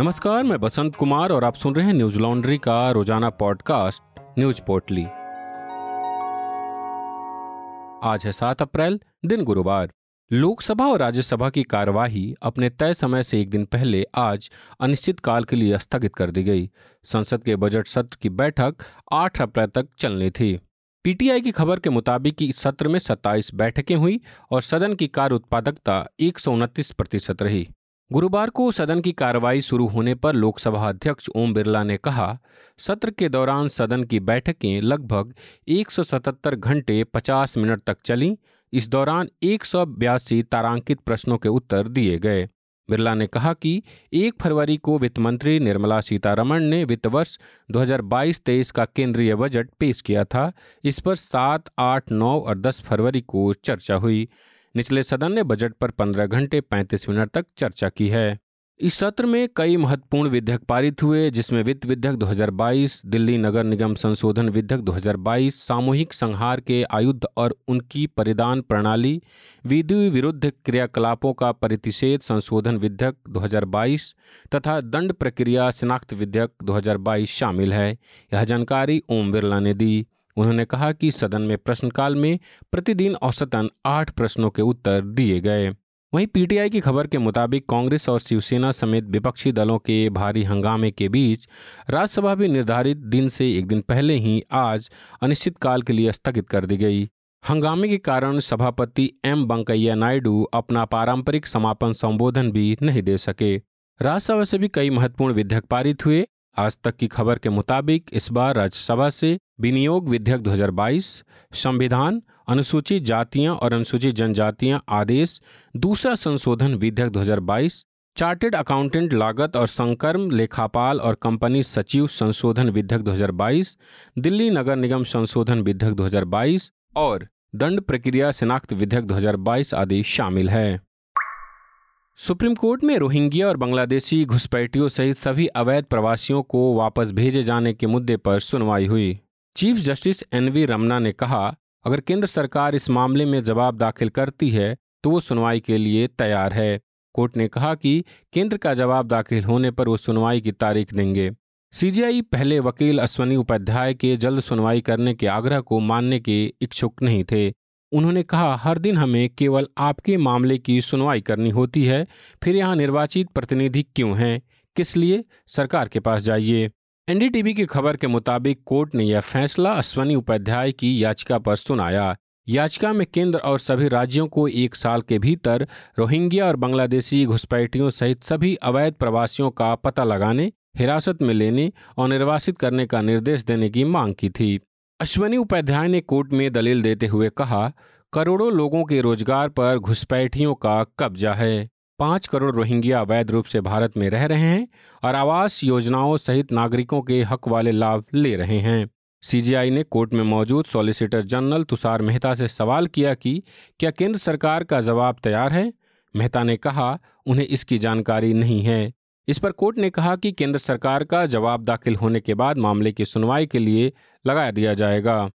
नमस्कार, मैं बसंत कुमार और आप सुन रहे हैं न्यूज लॉन्ड्री का रोजाना पॉडकास्ट न्यूज पोर्टली। आज है 7 अप्रैल, दिन गुरुवार। लोकसभा और राज्यसभा की कार्यवाही अपने तय समय से एक दिन पहले आज अनिश्चित काल के लिए स्थगित कर दी गई। संसद के बजट सत्र की बैठक 8 अप्रैल तक चलनी थी। पीटीआई की खबर के मुताबिक इस सत्र में 27 बैठकें हुई और सदन की कार्य उत्पादकता 129% रही। गुरुवार को सदन की कार्रवाई शुरू होने पर लोकसभा अध्यक्ष ओम बिरला ने कहा, सत्र के दौरान सदन की बैठकें लगभग 177 घंटे 50 मिनट तक चलीं। इस दौरान 182 तारांकित प्रश्नों के उत्तर दिए गए। बिरला ने कहा कि 1 फरवरी को वित्त मंत्री निर्मला सीतारमण ने वित्त वर्ष 2022-23 का केंद्रीय बजट पेश किया था। इस पर 7, 8, 9 और 10 फरवरी को चर्चा हुई। निचले सदन ने बजट पर 15 घंटे 35 मिनट तक चर्चा की है। इस सत्र में कई महत्वपूर्ण विधेयक पारित हुए, जिसमें वित्त विधेयक 2022, दिल्ली नगर निगम संशोधन विधेयक 2022, सामूहिक संहार के आयुध और उनकी परिधान प्रणाली, विधि विरुद्ध क्रियाकलापों का प्रतिषेध संशोधन विधेयक 2022 तथा दंड प्रक्रिया शिनाख्त विधेयक 2022 शामिल है। यह जानकारी ओम बिरला ने दी। उन्होंने कहा कि सदन में प्रश्नकाल में प्रतिदिन औसतन 8 प्रश्नों के उत्तर दिए गए। वहीं पीटीआई की खबर के मुताबिक कांग्रेस और शिवसेना समेत विपक्षी दलों के भारी हंगामे के बीच राज्यसभा भी निर्धारित दिन से एक दिन पहले ही आज अनिश्चितकाल के लिए स्थगित कर दी गई। हंगामे के कारण सभापति एम वेंकैया नायडू अपना पारंपरिक समापन संबोधन भी नहीं दे सके। राज्यसभा से भी कई महत्वपूर्ण विधेयक पारित हुए। आज तक की खबर के मुताबिक इस बार राज्यसभा से विनियोग विधेयक 2022, संविधान, अनुसूचित जातियां और अनुसूचित जनजातियां आदेश, दूसरा संशोधन विधेयक 2022, चार्टेड अकाउंटेंट लागत और संकर्म, लेखापाल और कंपनी सचिव संशोधन विधेयक 2022, दिल्ली नगर निगम संशोधन विधेयक 2022 और दंड प्रक्रिया शिनाख्त विधेयक 2022 आदि शामिल है। सुप्रीम कोर्ट में रोहिंग्या और बांग्लादेशी घुसपैठियों सहित सभी अवैध प्रवासियों को वापस भेजे जाने के मुद्दे पर सुनवाई हुई। चीफ जस्टिस एनवी रमना ने कहा, अगर केंद्र सरकार इस मामले में जवाब दाखिल करती है तो वो सुनवाई के लिए तैयार है। कोर्ट ने कहा कि केंद्र का जवाब दाखिल होने पर वो सुनवाई की तारीख देंगे। सीजेआई पहले वकील अश्वनी उपाध्याय के जल्द सुनवाई करने के आग्रह को मानने के इच्छुक नहीं थे। उन्होंने कहा, हर दिन हमें केवल आपके मामले की सुनवाई करनी होती है, फिर यहाँ निर्वाचित प्रतिनिधि क्यों हैं, किस लिए? सरकार के पास जाइए। एनडीटीवी की खबर के मुताबिक कोर्ट ने यह फैसला अश्वनी उपाध्याय की याचिका पर सुनाया। याचिका में केंद्र और सभी राज्यों को 1 साल के भीतर रोहिंग्या और बांग्लादेशी घुसपैठियों सहित सभी अवैध प्रवासियों का पता लगाने, हिरासत में लेने और निर्वासित करने का निर्देश देने की मांग की थी। अश्वनी उपाध्याय ने कोर्ट में दलील देते हुए कहा, करोड़ों लोगों के रोजगार पर घुसपैठियों का कब्जा है। 5 करोड़ रोहिंग्या अवैध रूप से भारत में रह रहे हैं और आवास योजनाओं सहित नागरिकों के हक वाले लाभ ले रहे हैं। सीजेआई ने कोर्ट में मौजूद सॉलिसिटर जनरल तुषार मेहता से सवाल किया कि क्या केंद्र सरकार का जवाब तैयार है। मेहता ने कहा, उन्हें इसकी जानकारी नहीं है। इस पर कोर्ट ने कहा कि केंद्र सरकार का जवाब दाखिल होने के बाद मामले की सुनवाई के लिए लगा दिया जाएगा।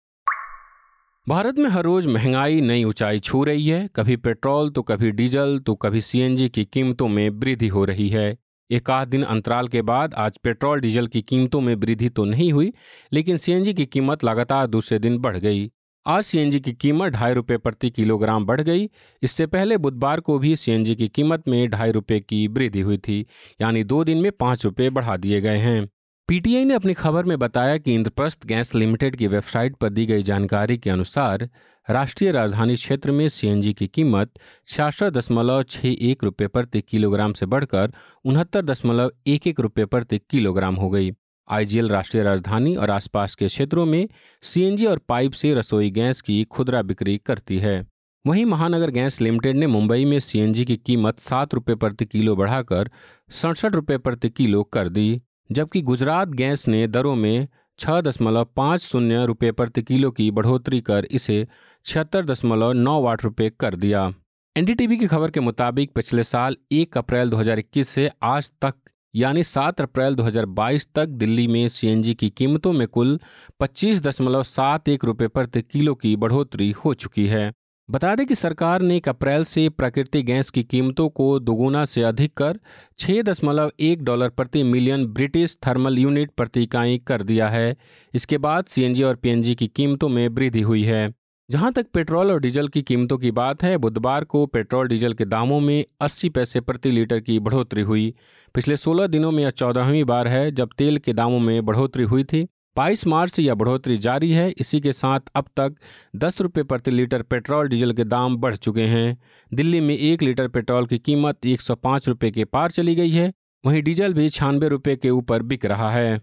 भारत में हर रोज महंगाई नई ऊंचाई छू रही है। कभी पेट्रोल तो कभी डीजल तो कभी सीएनजी की कीमतों में वृद्धि हो रही है। एक आध दिन अंतराल के बाद आज पेट्रोल डीजल की कीमतों में वृद्धि तो नहीं हुई, लेकिन सीएनजी की कीमत लगातार दूसरे दिन बढ़ गई। आज सीएनजी की कीमत ₹2.5 प्रति किलोग्राम बढ़ गई। इससे पहले बुधवार को भी सीएनजी की कीमत में ₹2.5 की वृद्धि हुई थी, यानी 2 दिन में ₹5 बढ़ा दिए गए हैं। पीटीआई ने अपनी खबर में बताया कि इंद्रप्रस्थ गैस लिमिटेड की वेबसाइट पर दी गई जानकारी के अनुसार राष्ट्रीय राजधानी क्षेत्र में सीएनजी की कीमत 66.61 रुपये प्रति किलोग्राम से बढ़कर 69.11 रुपये प्रति किलोग्राम हो गई। आईजीएल राष्ट्रीय राजधानी और आसपास के क्षेत्रों में सीएनजी और पाइप से रसोई गैस की खुदरा बिक्री करती है। वहीं महानगर गैस लिमिटेड ने मुंबई में सीएनजी की कीमत ₹7 प्रति किलो बढ़ाकर ₹67 प्रति किलो कर दी, जबकि गुजरात गैस ने दरों में 6.50 रुपये प्रति किलो की बढ़ोतरी कर इसे 76.98 रुपये कर दिया। एनडीटीवी की खबर के मुताबिक पिछले साल 1 अप्रैल 2021 से आज तक यानी 7 अप्रैल 2022 तक दिल्ली में सीएनजी की कीमतों में कुल 25.71 रुपये प्रति किलो की बढ़ोतरी हो चुकी है। बता दें कि सरकार ने 1 अप्रैल से प्राकृतिक गैस की कीमतों को दोगुना से अधिक कर $6.1 प्रति मिलियन ब्रिटिश थर्मल यूनिट प्रति इकाई कर दिया है। इसके बाद सीएनजी और पीएनजी की कीमतों में वृद्धि हुई है। जहां तक पेट्रोल और डीजल की कीमतों की बात है, बुधवार को पेट्रोल डीजल के दामों में 80 पैसे प्रति लीटर की बढ़ोतरी हुई। पिछले 16 दिनों में यह 14वीं बार है जब तेल के दामों में बढ़ोतरी हुई थी। 22 मार्च से यह बढ़ोतरी जारी है। इसी के साथ अब तक 10 रुपये प्रति लीटर पेट्रोल डीजल के दाम बढ़ चुके हैं। दिल्ली में 1 लीटर पेट्रोल की कीमत 105 रुपये के पार चली गई है। वहीं डीजल भी 96 रुपये के ऊपर बिक रहा है।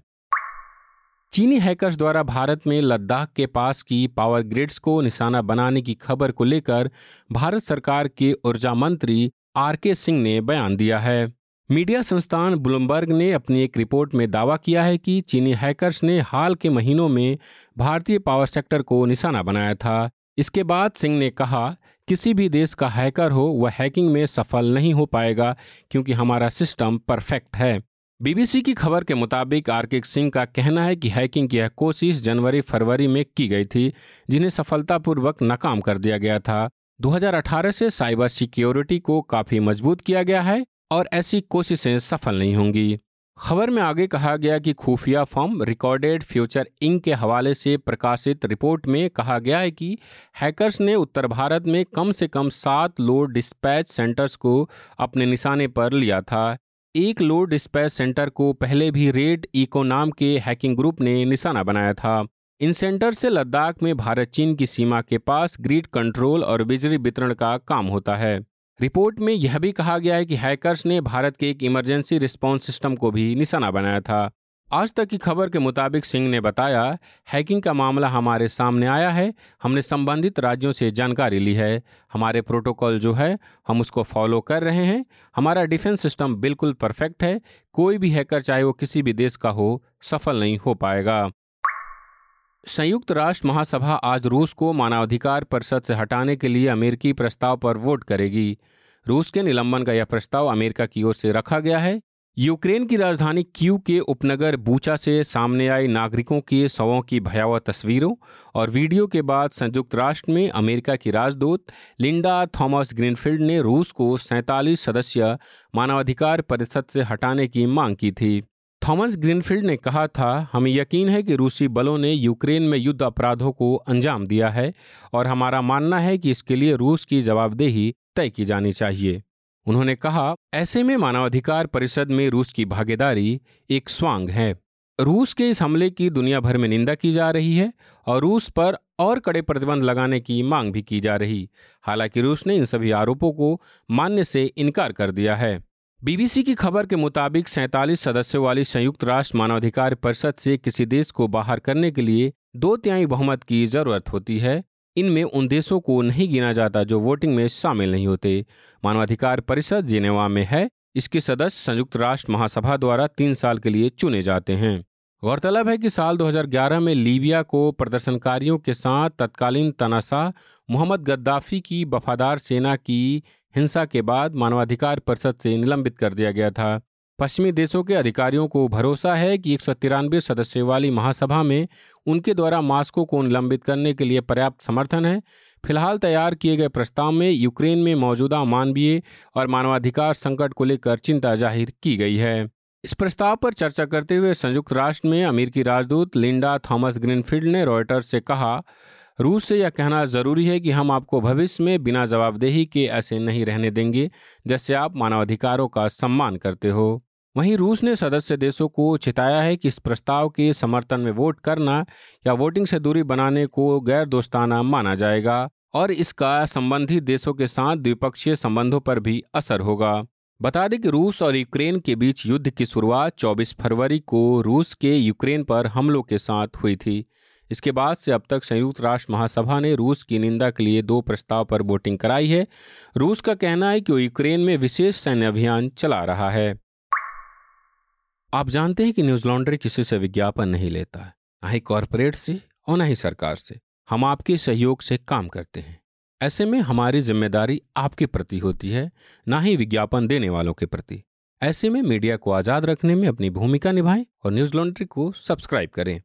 चीनी हैकर्स द्वारा भारत में लद्दाख के पास की पावर ग्रिड्स को निशाना बनाने की खबर को लेकर भारत सरकार के ऊर्जा मंत्री आर के सिंह ने बयान दिया है। मीडिया संस्थान ब्लूमबर्ग ने अपनी एक रिपोर्ट में दावा किया है कि चीनी हैकर्स ने हाल के महीनों में भारतीय पावर सेक्टर को निशाना बनाया था। इसके बाद सिंह ने कहा, किसी भी देश का हैकर हो वह हैकिंग में सफल नहीं हो पाएगा क्योंकि हमारा सिस्टम परफेक्ट है। बीबीसी की खबर के मुताबिक आर के सिंह का कहना है कि हैकिंग की यह कोशिश जनवरी-फरवरी में की गई थी, जिन्हें सफलतापूर्वक नाकाम कर दिया गया था। 2018 से साइबर सिक्योरिटी को काफ़ी मजबूत किया गया है और ऐसी कोशिशें सफल नहीं होंगी। खबर में आगे कहा गया कि खुफिया फर्म रिकॉर्डेड फ्यूचर इंक के हवाले से प्रकाशित रिपोर्ट में कहा गया है कि हैकर्स ने उत्तर भारत में कम से कम 7 लोड डिस्पैच सेंटर्स को अपने निशाने पर लिया था। 1 लोड डिस्पैच सेंटर को पहले भी रेड इको नाम के हैकिंग ग्रुप ने निशाना बनाया था। इन सेंटर से लद्दाख में भारत चीन की सीमा के पास ग्रिड कंट्रोल और बिजली वितरण का काम होता है। रिपोर्ट में यह भी कहा गया है कि हैकर्स ने भारत के एक इमरजेंसी रिस्पांस सिस्टम को भी निशाना बनाया था। आज तक की खबर के मुताबिक सिंह ने बताया, हैकिंग का मामला हमारे सामने आया है, हमने संबंधित राज्यों से जानकारी ली है, हमारे प्रोटोकॉल जो है हम उसको फॉलो कर रहे हैं, हमारा डिफेंस सिस्टम बिल्कुल परफेक्ट है, कोई भी हैकर चाहे वो किसी भी देश का हो सफल नहीं हो पाएगा। संयुक्त राष्ट्र महासभा आज रूस को मानवाधिकार परिषद से हटाने के लिए अमेरिकी प्रस्ताव पर वोट करेगी। रूस के निलंबन का यह प्रस्ताव अमेरिका की ओर से रखा गया है। यूक्रेन की राजधानी कीव के उपनगर बूचा से सामने आई नागरिकों के शवों की भयावह तस्वीरों और वीडियो के बाद संयुक्त राष्ट्र में अमेरिका की राजदूत लिंडा थॉमस ग्रीनफील्ड ने रूस को 47 सदस्यीय मानवाधिकार परिषद से हटाने की मांग की थी। थॉमस ग्रीनफील्ड ने कहा था, हमें यकीन है कि रूसी बलों ने यूक्रेन में युद्ध अपराधों को अंजाम दिया है और हमारा मानना है कि इसके लिए रूस की जवाबदेही तय की जानी चाहिए। उन्होंने कहा, ऐसे में मानवाधिकार परिषद में रूस की भागीदारी एक स्वांग है। रूस के इस हमले की दुनिया भर में निंदा की जा रही है और रूस पर और कड़े प्रतिबंध लगाने की मांग भी की जा रही। हालांकि रूस ने इन सभी आरोपों को मानने से इनकार कर दिया है। बीबीसी की खबर के मुताबिक 47 सदस्यों वाली संयुक्त राष्ट्र मानवाधिकार परिषद से किसी देश को बाहर करने के लिए 2/3 बहुमत की जरूरत होती है। इनमें उन देशों को नहीं गिना जाता जो वोटिंग में शामिल नहीं होते। मानवाधिकार परिषद जिनेवा में है। इसके सदस्य संयुक्त राष्ट्र महासभा द्वारा 3 साल के लिए चुने जाते हैं। गौरतलब है कि साल 2011 में लीबिया को प्रदर्शनकारियों के साथ तत्कालीन तानाशाह मोहम्मद गद्दाफी की वफादार सेना की हिंसा के बाद मानवाधिकार परिषद से निलंबित कर दिया गया था। पश्चिमी देशों के अधिकारियों को भरोसा है कि 193 सदस्यों वाली महासभा में उनके द्वारा मॉस्को को निलंबित करने के लिए पर्याप्त समर्थन है। फिलहाल तैयार किए गए प्रस्ताव में यूक्रेन में मौजूदा मानवीय और मानवाधिकार संकट को लेकर चिंता जाहिर की गई है। इस प्रस्ताव पर चर्चा करते हुए संयुक्त राष्ट्र में अमेरिकी राजदूत लिंडा थॉमस ग्रीनफील्ड ने रॉयटर्स से कहा, रूस से यह कहना ज़रूरी है कि हम आपको भविष्य में बिना जवाबदेही के ऐसे नहीं रहने देंगे जैसे आप मानवाधिकारों का सम्मान करते हो। वहीं रूस ने सदस्य देशों को चिताया है कि इस प्रस्ताव के समर्थन में वोट करना या वोटिंग से दूरी बनाने को गैर दोस्ताना माना जाएगा और इसका संबंधित देशों के साथ द्विपक्षीय संबंधों पर भी असर होगा। बता दें कि रूस और यूक्रेन के बीच युद्ध की शुरुआत 24 फरवरी को रूस के यूक्रेन पर हमलों के साथ हुई थी। इसके बाद से अब तक संयुक्त राष्ट्र महासभा ने रूस की निंदा के लिए 2 प्रस्ताव पर वोटिंग कराई है। रूस का कहना है कि वो यूक्रेन में विशेष सैन्य अभियान चला रहा है। आप जानते हैं कि न्यूज लॉन्ड्री किसी से विज्ञापन नहीं लेता है, ना ही कॉरपोरेट से और ना ही सरकार से। हम आपके सहयोग से काम करते हैं। ऐसे में हमारी जिम्मेदारी आपके प्रति होती है, ना ही विज्ञापन देने वालों के प्रति। ऐसे में मीडिया को आज़ाद रखने में अपनी भूमिका निभाएं और न्यूज लॉन्ड्री को सब्सक्राइब करें।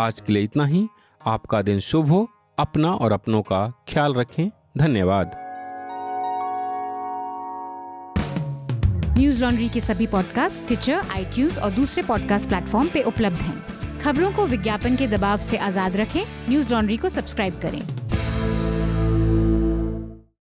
आज के लिए इतना ही। आपका दिन शुभ हो। अपना और अपनों का ख्याल रखें। धन्यवाद। न्यूज लॉन्ड्री के सभी पॉडकास्ट टिचर, आईट्यूज और दूसरे पॉडकास्ट प्लेटफॉर्म पे उपलब्ध हैं। खबरों को विज्ञापन के दबाव से आजाद रखें। न्यूज लॉन्ड्री को सब्सक्राइब करें।